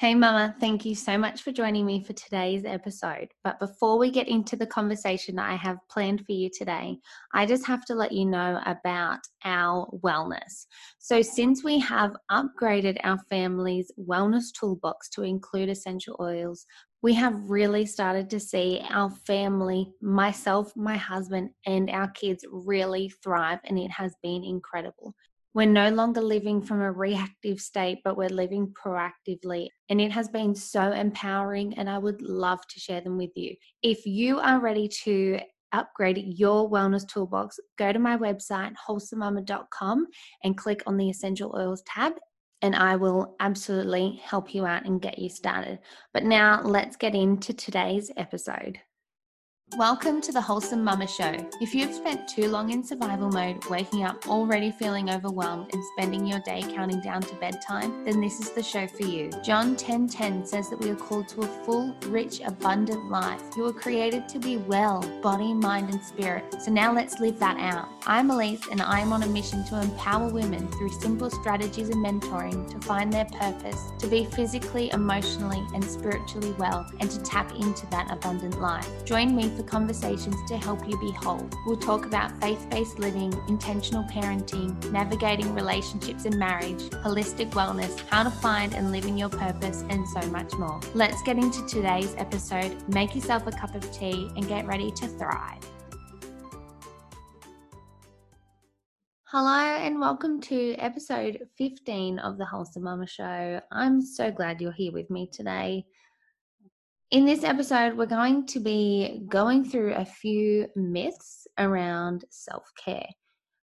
Hey Mama, thank you so much for joining me for today's episode. But before we get into the conversation that I have planned for you today, I just have to let you know about our wellness. So since we have upgraded our family's wellness toolbox to include essential oils, we have really started to see our family, myself, my husband, and our kids really thrive, and it has been incredible. We're no longer living from a reactive state, but we're living proactively. And it has been so empowering, and I would love to share them with you. If you are ready to upgrade your wellness toolbox, go to my website, wholesomemama.com, and click on the Essential Oils tab, and I will absolutely help you out and get you started. But now let's get into today's episode. Welcome to the Wholesome Mama Show. If you've spent too long in survival mode, waking up already feeling overwhelmed and spending your day counting down to bedtime, then this is the show for you. John 10:10 says that we are called to a full, rich, abundant life. You were created to be well, body, mind, and spirit. So now let's live that out. I'm Elise, and I'm on a mission to empower women through simple strategies and mentoring to find their purpose, to be physically, emotionally, and spiritually well, and to tap into that abundant life. Join me for conversations to help you be whole. We'll talk about faith-based living, intentional parenting, navigating relationships and marriage, holistic wellness, how to find and live in your purpose, and so much more. Let's get into today's episode. Make yourself a cup of tea and get ready to thrive. Hello and welcome to episode 15 of the Wholesome Mama Show. I'm so glad you're here with me today. In this episode, we're going to be going through a few myths around self-care,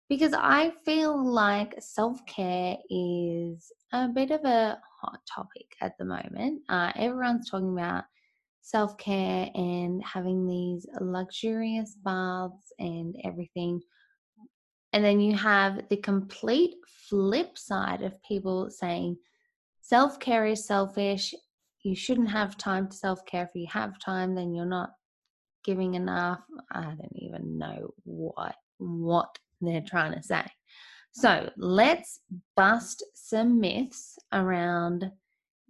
because I feel like self-care is a bit of a hot topic at the moment. Everyone's talking about self-care and having these luxurious baths and everything. And then you have the complete flip side of people saying self-care is selfish. You shouldn't have time to self-care. If you have time, then you're not giving enough. I don't even know what they're trying to say. So let's bust some myths around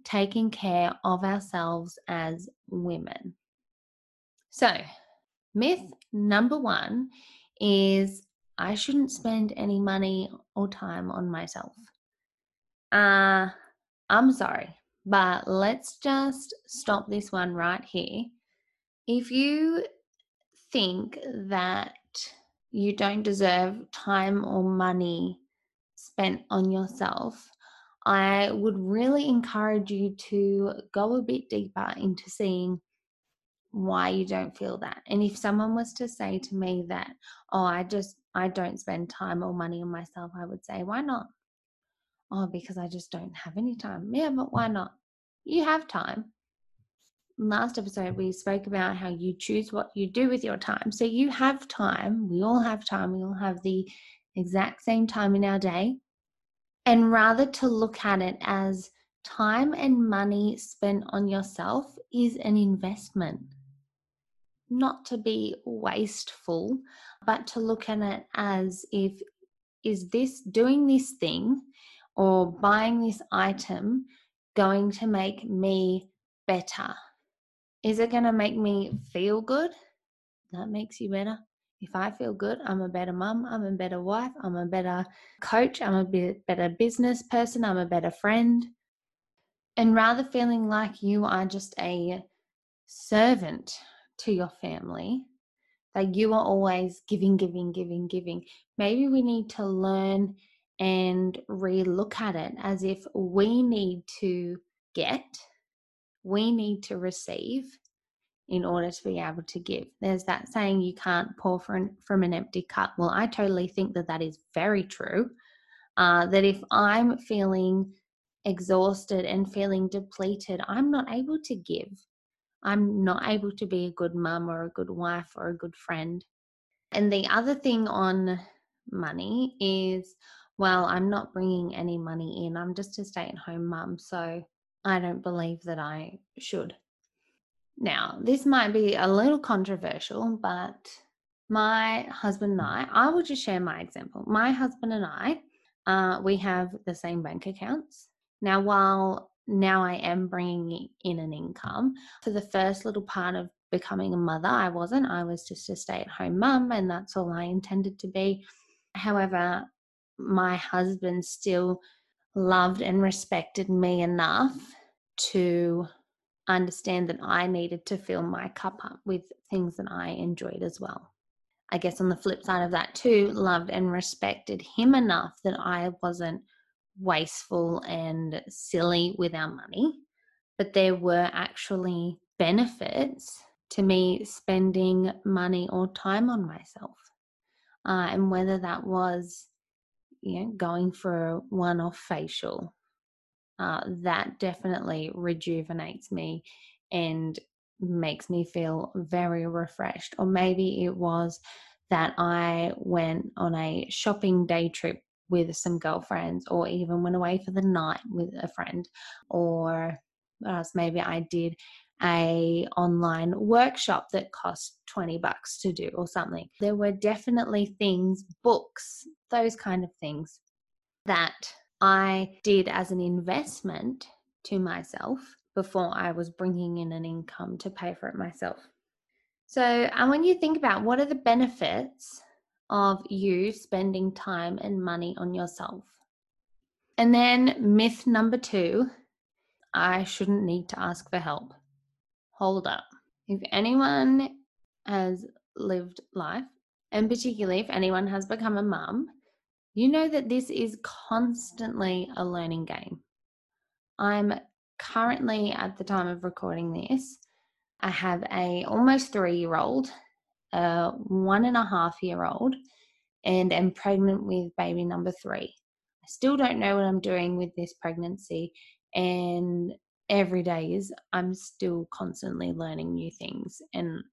taking care of ourselves as women. So myth number one is I shouldn't spend any money or time on myself. I'm sorry. But let's just stop this one right here. If you think that you don't deserve time or money spent on yourself, I would really encourage you to go a bit deeper into seeing why you don't feel that. And if someone was to say to me that, oh, I don't spend time or money on myself, I would say, why not? Oh, because I just don't have any time. Yeah, but why not? You have time. Last episode, we spoke about how you choose what you do with your time. So you have time. We all have time. We all have the exact same time in our day. And rather to look at it as time and money spent on yourself is an investment. Not to be wasteful, but to look at it as if, is this doing this thing or buying this item going to make me better? Is it going to make me feel good? That makes you better. If I feel good, I'm a better mum, I'm a better wife, I'm a better coach, I'm a better business person, I'm a better friend. And rather feeling like you are just a servant to your family, that you are always giving. Maybe we need to learn and re-look at it as if we need to get, we need to receive in order to be able to give. There's that saying, you can't pour from an empty cup. Well, I totally think that is very true, that if I'm feeling exhausted and feeling depleted, I'm not able to give. I'm not able to be a good mum or a good wife or a good friend. And the other thing on money is, well, I'm not bringing any money in. I'm just a stay-at-home mum, so I don't believe that I should. Now, this might be a little controversial, but my husband and I will just share my example. My husband and I, we have the same bank accounts. Now, while now I am bringing in an income. For the first little part of becoming a mother, I wasn't. I was just a stay-at-home mum, and that's all I intended to be. However, my husband still loved and respected me enough to understand that I needed to fill my cup up with things that I enjoyed as well. I guess on the flip side of that too, loved and respected him enough that I wasn't wasteful and silly with our money, but there were actually benefits to me spending money or time on myself. And whether that was, going for one-off facial, that definitely rejuvenates me and makes me feel very refreshed. Or maybe it was that I went on a shopping day trip with some girlfriends, or even went away for the night with a friend, or what else? Maybe I did an online workshop that cost $20 to do or something. There were definitely things, books, those kind of things that I did as an investment to myself before I was bringing in an income to pay for it myself. So I want you to think about, what are the benefits of you spending time and money on yourself? And then myth number 2, I shouldn't need to ask for help. Hold up. If anyone has lived life, and particularly if anyone has become a mum, you know that this is constantly a learning game. I'm currently, at the time of recording this, I have a almost 3-year-old, a 1.5-year-old, and am pregnant with baby number 3. I still don't know what I'm doing with this pregnancy, and every day I'm still constantly learning new things, and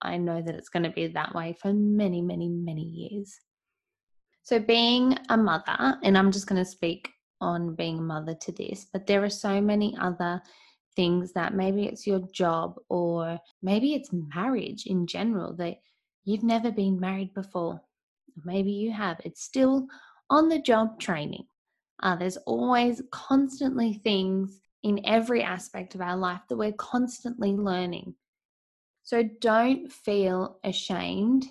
I know that it's going to be that way for many, many, many years. So being a mother, and I'm just going to speak on being a mother to this, but there are so many other things that maybe it's your job, or maybe it's marriage in general, that you've never been married before. Maybe you have. It's still on the job training. There's always constantly things in every aspect of our life that we're constantly learning. So don't feel ashamed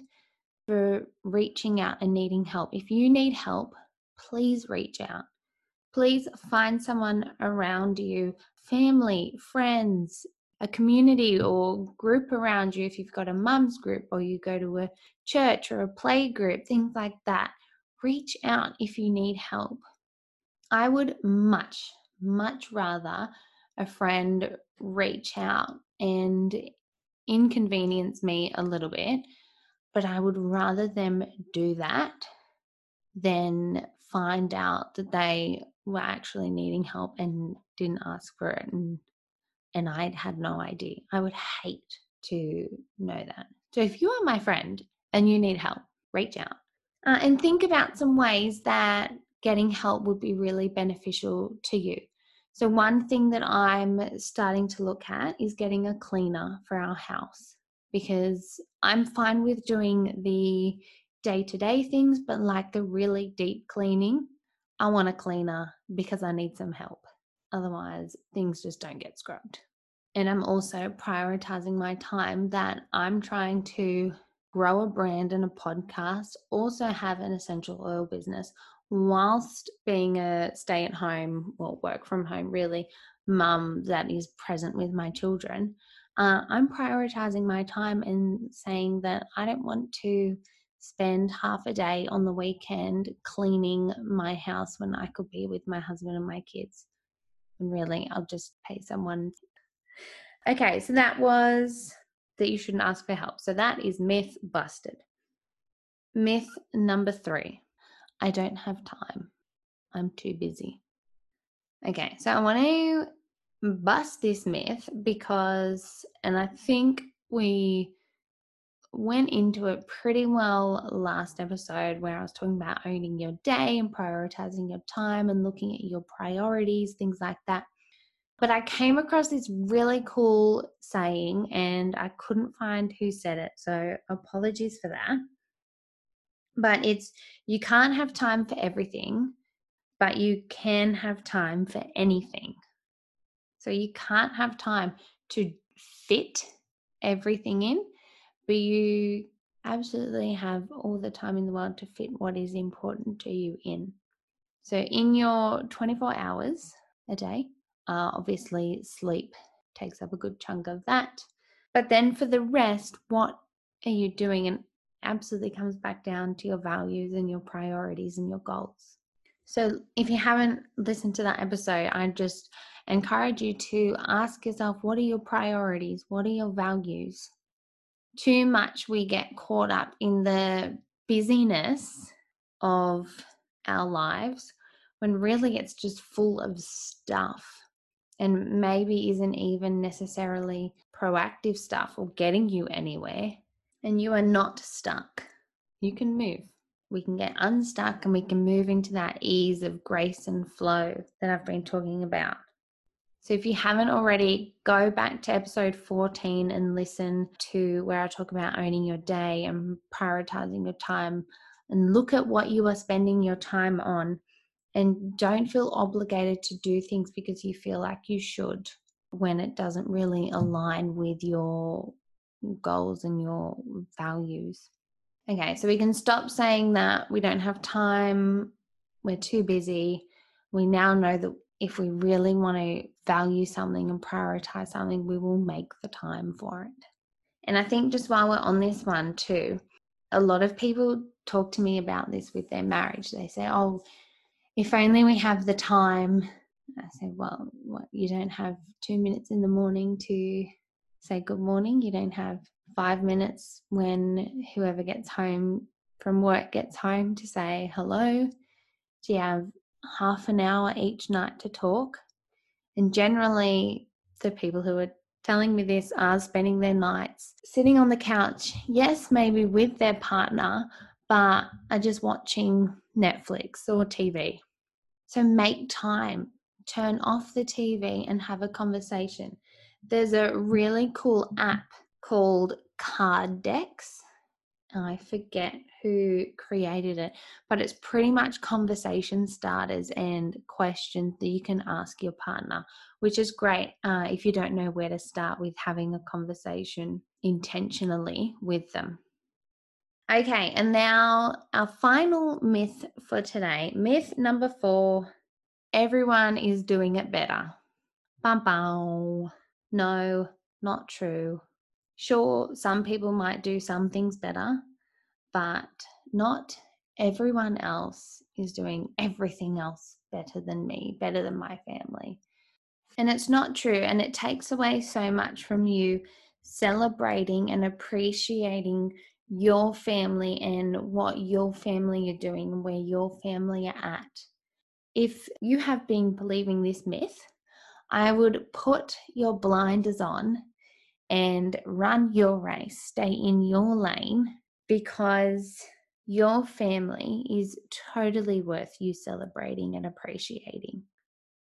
for reaching out and needing help. If you need help, please reach out. Please find someone around you, family, friends, a community or group around you. If you've got a mum's group, or you go to a church or a play group, things like that, reach out if you need help. I would much, much rather a friend reach out and inconvenience me a little bit, but I would rather them do that than find out that they were actually needing help and didn't ask for it, and I had no idea. I would hate to know that. So if you are my friend and you need help, reach out. And think about some ways that getting help would be really beneficial to you. So one thing that I'm starting to look at is getting a cleaner for our house, because I'm fine with doing the day-to-day things, but like the really deep cleaning, I want a cleaner because I need some help. Otherwise, things just don't get scrubbed. And I'm also prioritizing my time that I'm trying to grow a brand and a podcast, also have an essential oil business, whilst being a stay-at-home, well, work-from-home really, mum that is present with my children. I'm prioritizing my time and saying that I don't want to spend half a day on the weekend cleaning my house when I could be with my husband and my kids. And really, I'll just pay someone. Okay, so that was that you shouldn't ask for help. So that is myth busted. Myth number 3, I don't have time. I'm too busy. Okay, so I want to bust this myth because, and I think we went into it pretty well last episode where I was talking about owning your day and prioritizing your time and looking at your priorities, things like that. But I came across this really cool saying and I couldn't find who said it, so apologies for that. But it's, you can't have time for everything, but you can have time for anything. So you can't have time to fit everything in, but you absolutely have all the time in the world to fit what is important to you in. So in your 24 hours a day, obviously sleep takes up a good chunk of that. But then for the rest, what are you doing? And absolutely comes back down to your values and your priorities and your goals. So if you haven't listened to that episode, I just encourage you to ask yourself, what are your priorities? What are your values? Too much we get caught up in the busyness of our lives when really it's just full of stuff, and maybe isn't even necessarily proactive stuff or getting you anywhere. And you are not stuck. You can move. We can get unstuck and we can move into that ease of grace and flow that I've been talking about. So if you haven't already, go back to episode 14 and listen to where I talk about owning your day and prioritizing your time, and look at what you are spending your time on, and don't feel obligated to do things because you feel like you should when it doesn't really align with your goals and your values. Okay, so we can stop saying that we don't have time, we're too busy. We now know that if we really want to value something and prioritize something, we will make the time for it. And I think just while we're on this one too, a lot of people talk to me about this with their marriage. They say, oh, if only we have the time. I say, well, what, you don't have 2 minutes in the morning to say good morning? You don't have 5 minutes when whoever gets home from work gets home to say hello? Do you have half an hour each night to talk? And generally, the people who are telling me this are spending their nights sitting on the couch, yes, maybe with their partner, but are just watching Netflix or TV. So make time, turn off the TV and have a conversation. There's a really cool app called Card Decks. I forget who created it, but it's pretty much conversation starters and questions that you can ask your partner, which is great if you don't know where to start with having a conversation intentionally with them. Okay, and now our final myth for today. Myth number 4, everyone is doing it better. Bum-bum. No, not true. Sure, some people might do some things better, but not everyone else is doing everything else better than me, better than my family. And it's not true, and it takes away so much from you celebrating and appreciating your family and what your family are doing and where your family are at. If you have been believing this myth, I would put your blinders on and run your race, stay in your lane, because your family is totally worth you celebrating and appreciating.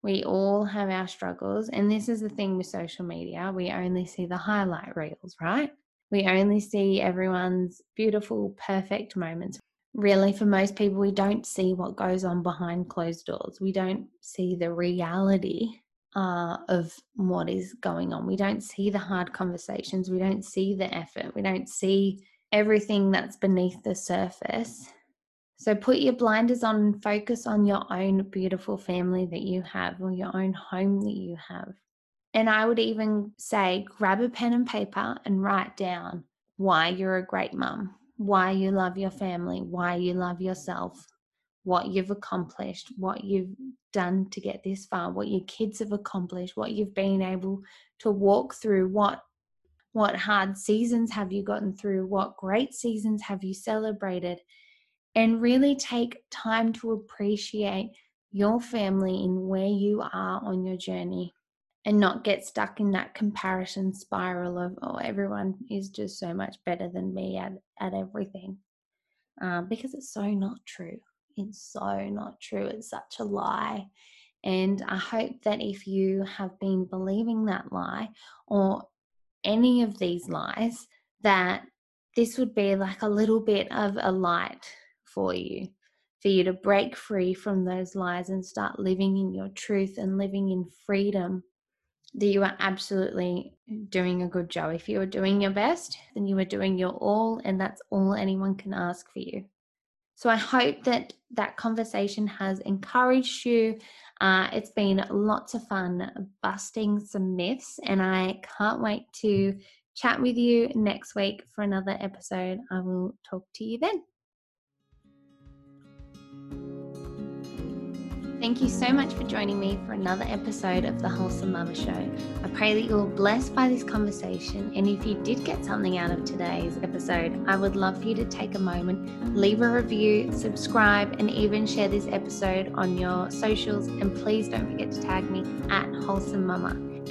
We all have our struggles, and this is the thing with social media. We only see the highlight reels, right? We only see everyone's beautiful, perfect moments. Really, for most people, we don't see what goes on behind closed doors. We don't see the reality of what is going on. We don't see the hard conversations. We don't see the effort. We don't see everything that's beneath the surface. So put your blinders on and focus on your own beautiful family that you have, or your own home that you have. And I would even say, grab a pen and paper and write down why you're a great mum, why you love your family, why you love yourself, what you've accomplished, what you've done to get this far, what your kids have accomplished, what you've been able to walk through, what hard seasons have you gotten through, what great seasons have you celebrated, and really take time to appreciate your family and where you are on your journey, and not get stuck in that comparison spiral of, oh, everyone is just so much better than me at everything, because it's so not true. It's so not true. It's such a lie. And I hope that if you have been believing that lie or any of these lies, that this would be like a little bit of a light for you to break free from those lies and start living in your truth and living in freedom that you are absolutely doing a good job. If you are doing your best, then you are doing your all, and that's all anyone can ask for you. So I hope that that conversation has encouraged you. It's been lots of fun busting some myths, and I can't wait to chat with you next week for another episode. I will talk to you then. Thank you so much for joining me for another episode of the Wholesome Mama Show. I pray that you're blessed by this conversation, and if you did get something out of today's episode, I would love for you to take a moment, leave a review, subscribe, and even share this episode on your socials, and please don't forget to tag me at Wholesome Mama.